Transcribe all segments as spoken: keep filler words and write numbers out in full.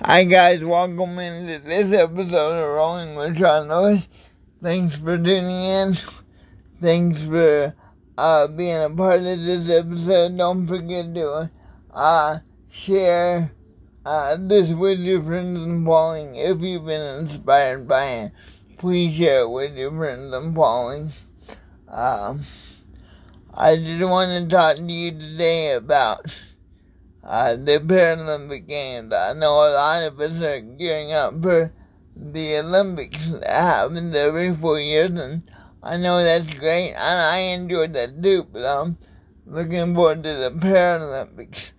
Hi guys, welcome into this episode of Rolling with John Lewis. Thanks for tuning in. Thanks for uh, being a part of this episode. Don't forget to uh, share uh, this with your friends and following. If you've been inspired by it, please share it with your friends and following. Um, I just want to talk to you today about Uh, the Paralympic Games. I know a lot of us are gearing up for the Olympics that happens every four years, and I know that's great, and I enjoyed that too, but I'm looking forward to the Paralympics.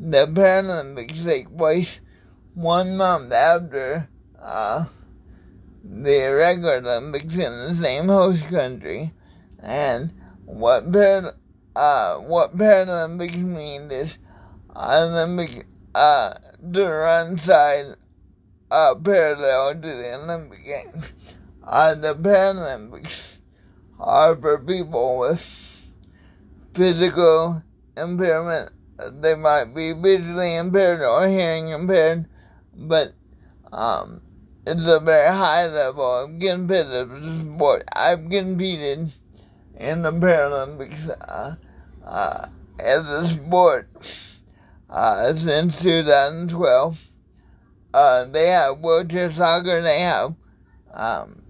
The Paralympics take place one month after uh, the regular Olympics in the same host country, and what, para- uh, what Paralympics mean is Olympic, uh, to run side, uh, parallel to the Olympic Games. Uh, the Paralympics are for people with physical impairment. They might be visually impaired or hearing impaired, but, um, it's a very high level of competitive sport. I've competed in the Paralympics, uh, uh, as a sport. Uh, since two thousand twelve, uh, they have wheelchair soccer, they have, um,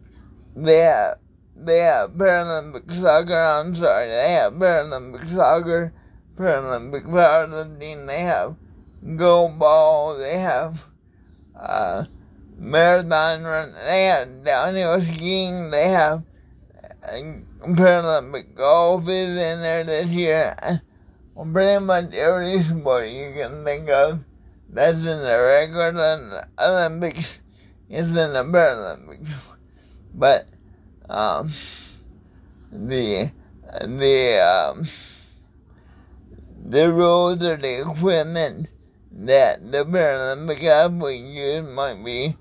they have, they have Paralympic soccer, I'm sorry, they have Paralympic soccer, Paralympic powerlifting, they have goalball, they have, uh, marathon run, they have downhill skiing, they have uh, Paralympic golf is in there this year. Well, pretty much every sport you can think of that's in the regular Olympics is in the Paralympics. But, um, the, the, um, the rules or the equipment that the Paralympic athlete use might be,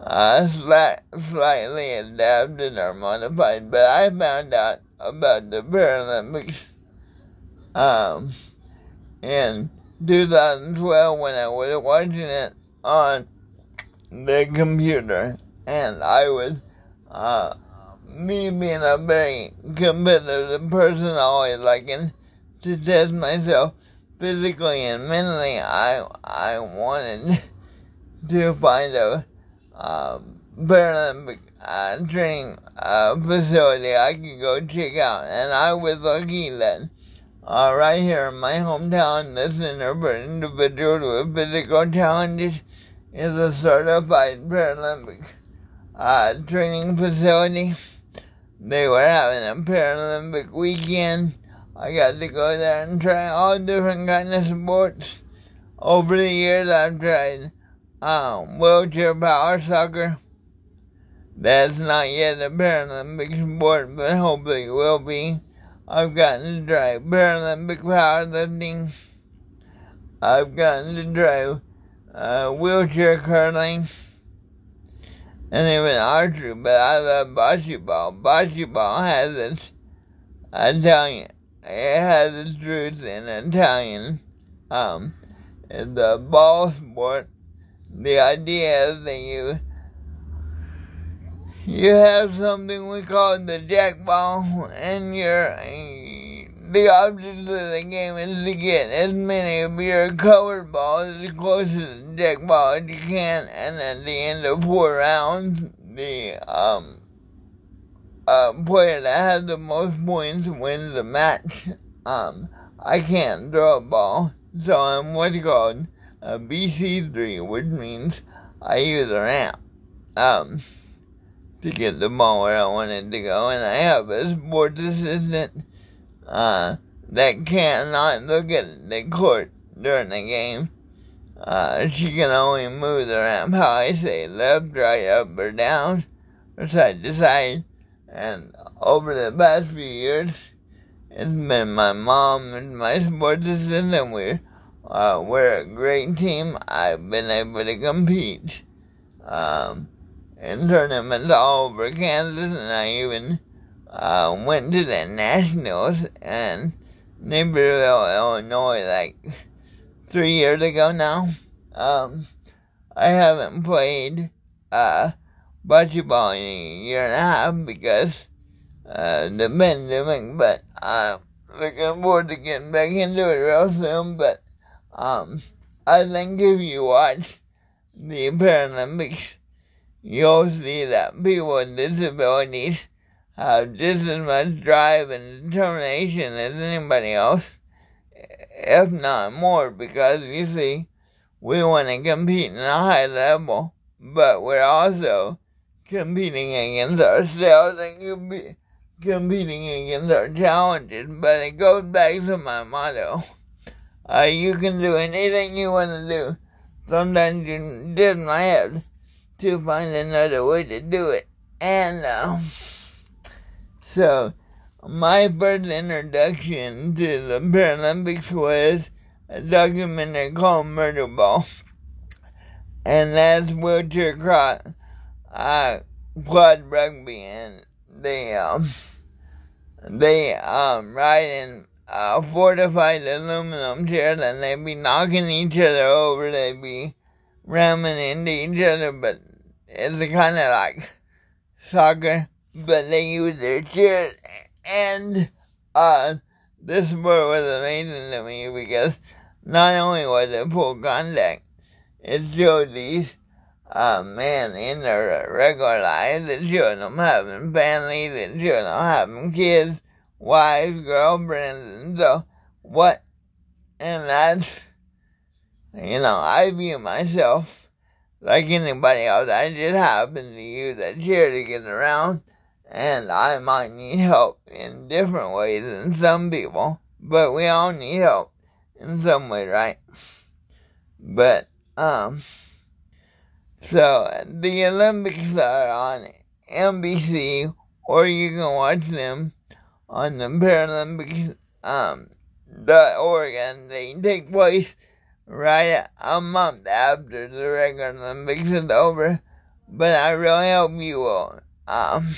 uh, slight, slightly adapted or modified. But I found out about the Paralympics Um, in two thousand twelve when I was watching it on the computer, and I was, uh, me being a very competitive person, always liking to test myself physically and mentally, I, I wanted to find a, uh, Paralympic, uh, training, uh, facility I could go check out, and I was lucky that Uh, right here in my hometown, the Center for Individuals with Physical Challenges is a certified Paralympic uh, training facility. They were having a Paralympic weekend. I got to go there and try all different kinds of sports. Over the years, I've tried uh, wheelchair power soccer. That's not yet a Paralympic sport, but hopefully it will be. I've gotten to try Paralympic powerlifting. I've gotten to try uh, wheelchair curling. And even archery, but I love bocce ball. Bocce ball has its Italian, it has its roots in Italian. Um, it's a ball sport. The idea is that you You have something we call the jackball, and your the object of the game is to get as many of your colored balls as close to the jackball as you can, and at the end of four rounds, the um uh, player that has the most points wins the match. Um, I can't throw a ball, so I'm what's called a B C three, which means I use a ramp. Um... to get the ball where I wanted to go, and I have a sports assistant uh, that cannot look at the court during the game. Uh, she can only move the ramp, how I say, left, right, up, or down, or side to side. And over the past few years, it's been my mom and my sports assistant. We're, uh, we're a great team. I've been able to compete. Um... in tournaments all over Kansas, and I even uh, went to the Nationals in Naperville, Illinois, like three years ago now. Um, I haven't played uh, basketball in a year and a half because uh, the pandemic, but I'm looking forward to getting back into it real soon. But um, I think if you watch the Paralympics, you'll see that people with disabilities have just as much drive and determination as anybody else, if not more, because you see, we want to compete in a high level, but we're also competing against ourselves and com- competing against our challenges. But it goes back to my motto. Uh, you can do anything you want to do. Sometimes you didn't have to find another way to do it. And uh, so my first introduction to the Paralympics was a documentary called Murderball, and that's wheelchair quad, uh, quad rugby, and they um they um ride in uh, fortified aluminum chairs, and they be knocking each other over, they be ramming into each other, but it's kind of like soccer, but they use their chairs, and uh this sport was amazing to me because not only was it full contact, it showed these uh, men in their regular lives, it showed them having families, it showed them having kids, wives, girlfriends, and so what, and that's, you know, I view myself like anybody else. I just happen to use a chair to get around, and I might need help in different ways than some people, but we all need help in some way, right? But, um, so the Olympics are on N B C, or you can watch them on the Paralympics, um, dot org, and they take place right a month after the regular Olympics is over. But I really hope you will, um,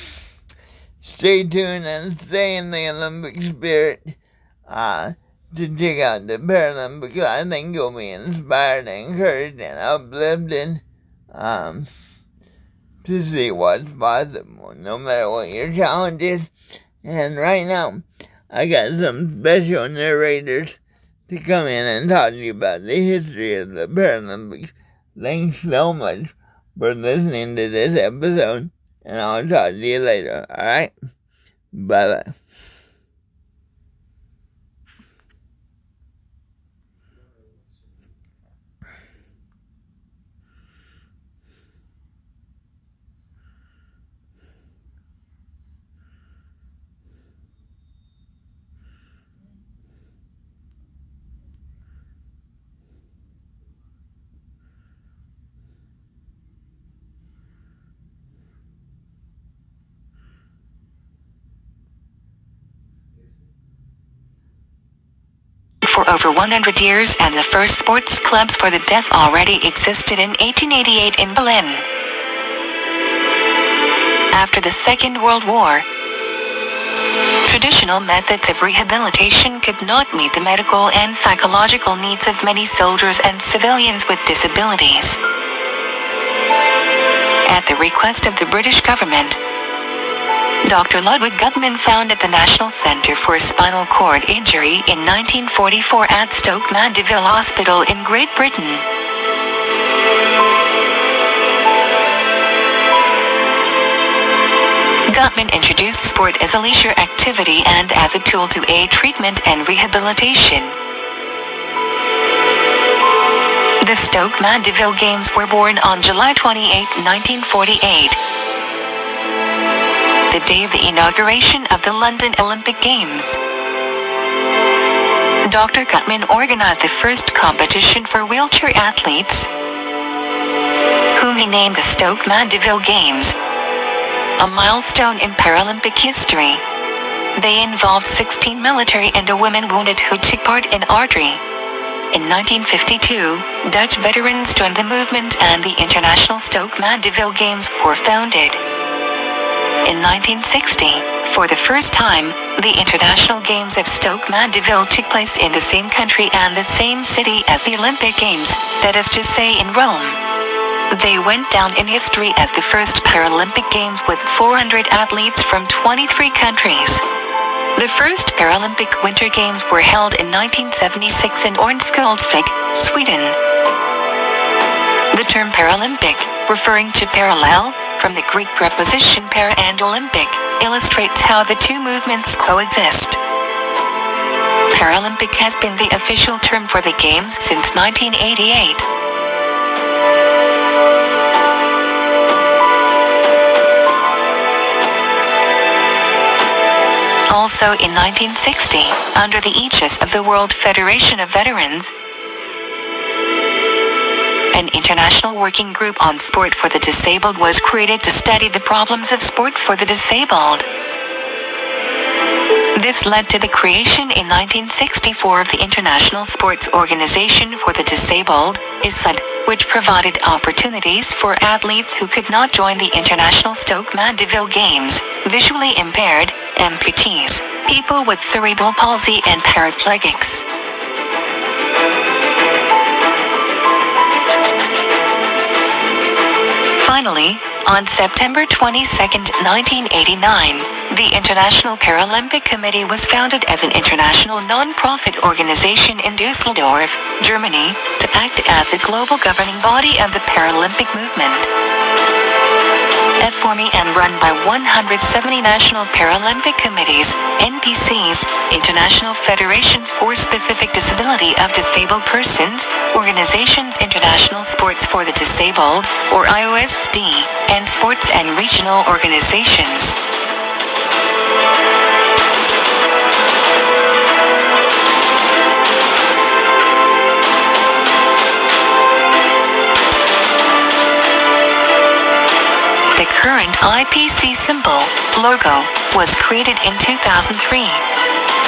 stay tuned and stay in the Olympic spirit. Uh, to check out the Paralympics, I think you'll be inspired, encouraged, and uplifted um, to see what's possible, no matter what your challenge is. And right now, I got some special narrators to come in and talk to you about the history of the Paralympics. Thanks so much for listening to this episode, and I'll talk to you later, alright? Bye-bye. For over one hundred years, and the first sports clubs for the deaf already existed in eighteen eighty-eight in Berlin. After the Second World War, traditional methods of rehabilitation could not meet the medical and psychological needs of many soldiers and civilians with disabilities. At the request of the British government, Doctor Ludwig Guttmann founded the National Center for Spinal Cord Injury in nineteen forty-four at Stoke Mandeville Hospital in Great Britain. Guttmann introduced sport as a leisure activity and as a tool to aid treatment and rehabilitation. The Stoke Mandeville Games were born on July twenty-eighth, nineteen forty-eight. The day of the inauguration of the London Olympic Games. Doctor Guttmann organized the first competition for wheelchair athletes, whom he named the Stoke Mandeville Games, a milestone in Paralympic history. They involved sixteen military and a woman wounded who took part in archery. In nineteen fifty-two, Dutch veterans joined the movement and the International Stoke Mandeville Games were founded. In nineteen sixty, for the first time, the International Games of Stoke Mandeville took place in the same country and the same city as the Olympic Games, that is to say in Rome. They went down in history as the first Paralympic Games with four hundred athletes from twenty-three countries. The first Paralympic Winter Games were held in nineteen seventy-six in Örnsköldsvik, Sweden. The term Paralympic, referring to parallel, from the Greek preposition para and Olympic, illustrates how the two movements coexist. Paralympic has been the official term for the Games since nineteen eighty-eight. Also in nineteen sixty, under the aegis of the World Federation of Veterans, an international working group on sport for the disabled was created to study the problems of sport for the disabled. This led to the creation in nineteen sixty-four of the International Sports Organization for the Disabled, I S O D, which provided opportunities for athletes who could not join the International Stoke Mandeville Games, visually impaired, amputees, people with cerebral palsy and paraplegics. Finally, on September twenty-second, nineteen eighty-nine, the International Paralympic Committee was founded as an international non-profit organization in Düsseldorf, Germany, to act as the global governing body of the Paralympic movement. Formed and run by one hundred seventy national Paralympic committees, N P Cs, international federations for specific disability of disabled persons, organizations International Sports for the Disabled, or I S O D, and sports and regional organizations. The current I P C symbol, logo, was created in two thousand three.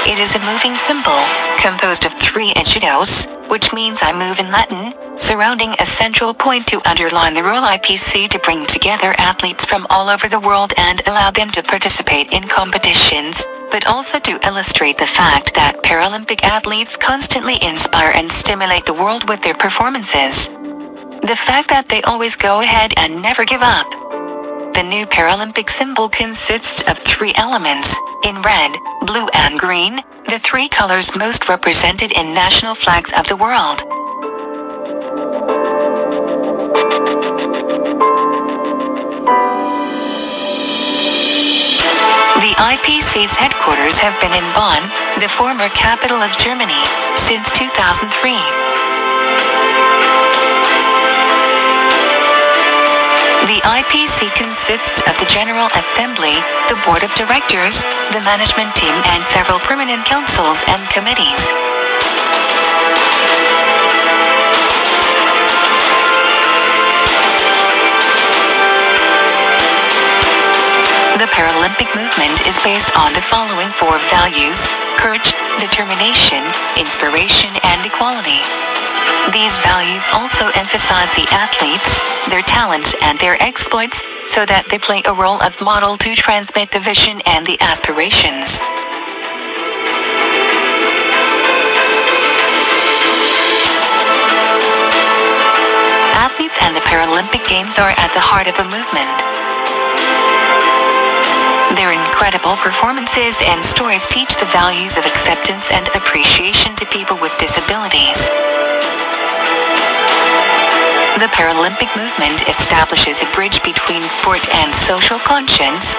It is a moving symbol, composed of three incidos, which means I move in Latin, surrounding a central point to underline the role I P C to bring together athletes from all over the world and allow them to participate in competitions, but also to illustrate the fact that Paralympic athletes constantly inspire and stimulate the world with their performances. The fact that they always go ahead and never give up. The new Paralympic symbol consists of three elements, in red, blue and green, the three colors most represented in national flags of the world. The I P C's headquarters have been in Bonn, the former capital of Germany, since two thousand three. The I P C consists of the General Assembly, the Board of Directors, the management team and several permanent councils and committees. The Paralympic movement is based on the following four values: courage, determination, inspiration and equality. These values also emphasize the athletes, their talents and their exploits, so that they play a role of model to transmit the vision and the aspirations. Athletes and the Paralympic Games are at the heart of a movement. Their incredible performances and stories teach the values of acceptance and appreciation to people with disabilities. The Paralympic movement establishes a bridge between sport and social conscience.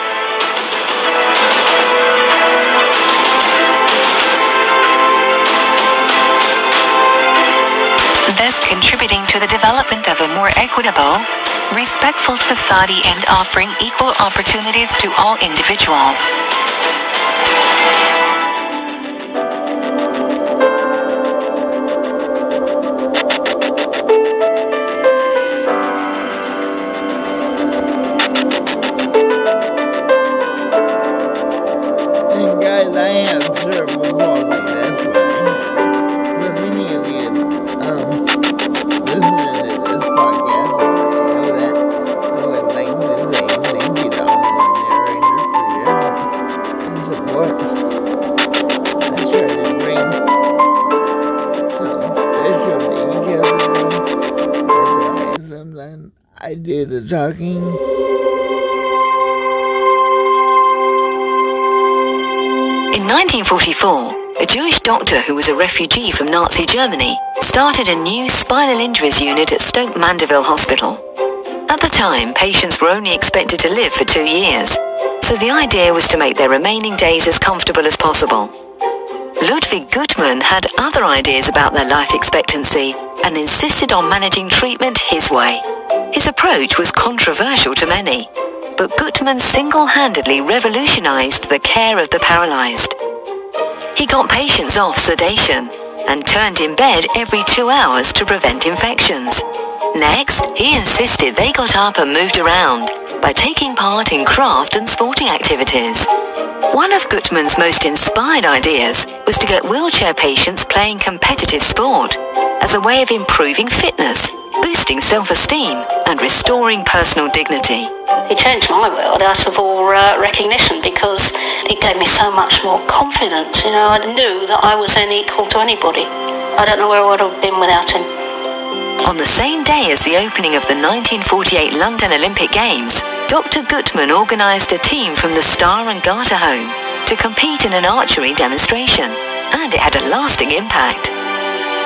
Thus contributing to the development of a more equitable, respectful society and offering equal opportunities to all individuals. What? then I do the talking. In nineteen forty-four, a Jewish doctor who was a refugee from Nazi Germany started a new spinal injuries unit at Stoke Mandeville Hospital. At the time, patients were only expected to live for two years, so the idea was to make their remaining days as comfortable as possible. Ludwig Guttmann had other ideas about their life expectancy and insisted on managing treatment his way. His approach was controversial to many, but Guttmann single-handedly revolutionized the care of the paralyzed. He got patients off sedation and turned in bed every two hours to prevent infections. Next, he insisted they got up and moved around by taking part in craft and sporting activities. One of Guttmann's most inspired ideas was to get wheelchair patients playing competitive sport as a way of improving fitness, boosting self-esteem and restoring personal dignity. It changed my world out of all uh, recognition, because it gave me so much more confidence. You know, I knew that I was unequal to anybody. I don't know where I would have been without him. On the same day as the opening of the nineteen forty-eight London Olympic Games, Doctor Guttmann organised a team from the Star and Garter home to compete in an archery demonstration, and it had a lasting impact.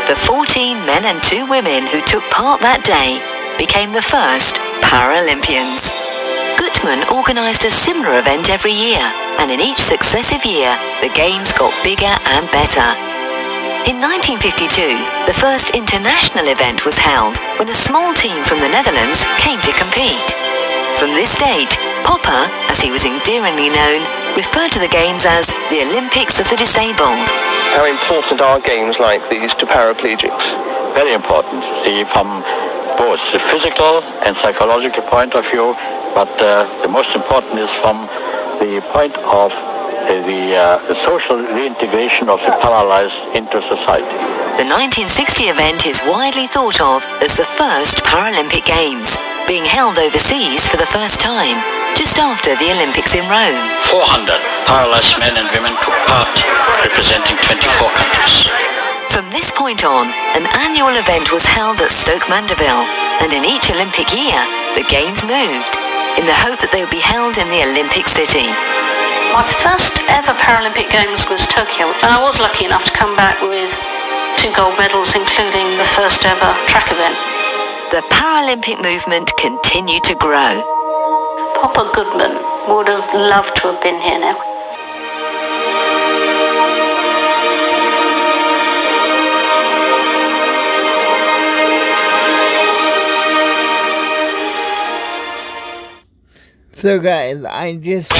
The fourteen men and two women who took part that day became the first Paralympians. Guttmann organised a similar event every year, and in each successive year, the games got bigger and better. In nineteen fifty-two, the first international event was held when a small team from the Netherlands came to compete. From this date, Popper, as he was endearingly known, referred to the games as the Olympics of the Disabled. How important are games like these to paraplegics? Very important. See, from both the physical and psychological point of view, but uh, the most important is from the point of uh, the, uh, the social reintegration of the paralyzed into society. The nineteen sixty event is widely thought of as the first Paralympic Games, being held overseas for the first time, just after the Olympics in Rome. four hundred paralyzed men and women took part, representing twenty-four countries. From this point on, an annual event was held at Stoke Mandeville, and in each Olympic year, the Games moved, in the hope that they would be held in the Olympic city. My first ever Paralympic Games was Tokyo, and I was lucky enough to come back with two gold medals, including the first ever track event. The Paralympic movement continued to grow. Popper Guttmann would have loved to have been here now. So guys, I just... So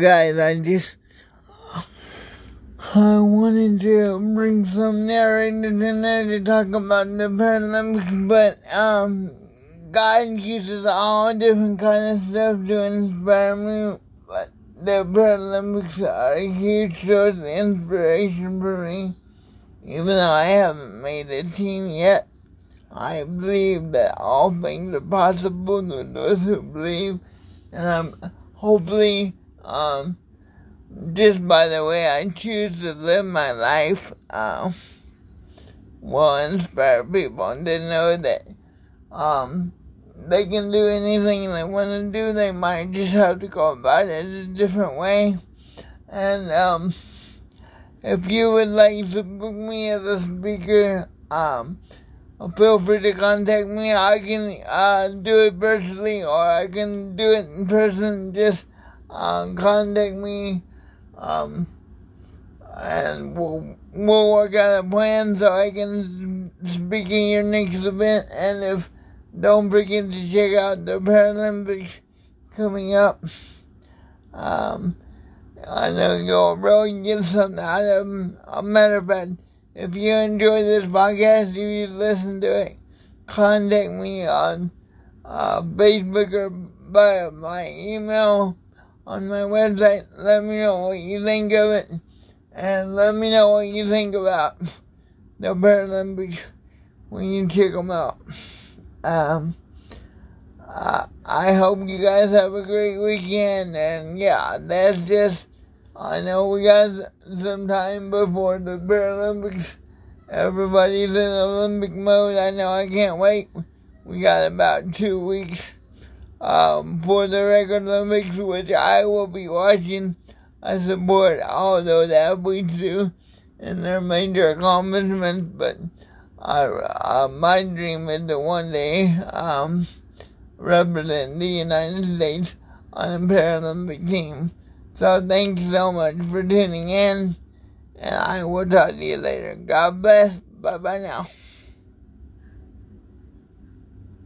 guys, I just, I wanted to bring some narration in there to talk about the Paralympics, but, um, God uses all different kinds of stuff to inspire me, but the Paralympics are a huge source of inspiration for me. Even though I haven't made a team yet, I believe that all things are possible to those who believe, and I'm, hopefully, Um, just by the way I choose to live my life, um, will inspire people to know that, um, they can do anything they want to do. They might just have to go about it a different way. And, um, if you would like to book me as a speaker, um, feel free to contact me. I can, uh, do it virtually, or I can do it in person. Just, Um, contact me, um, and we'll, we'll work out a plan so I can speak in your next event. And if, don't forget to check out the Paralympics coming up. Um, I know you'll really get something out of them. As a matter of fact, if you enjoy this podcast, if you listen to it, contact me on uh, Facebook or by my email. On my website, let me know what you think of it, and let me know what you think about the Paralympics when you check them out. Um, uh, I hope you guys have a great weekend. And yeah, that's just, I know we got some time before the Paralympics. Everybody's in Olympic mode. I know I can't wait. We got about two weeks um, for the record Olympics, which I will be watching. I support all those athletes do and their major accomplishments, but I, uh, my dream is to one day um, represent the United States on a Paralympic team. So thank you so much for tuning in, and I will talk to you later. God bless. Bye-bye now.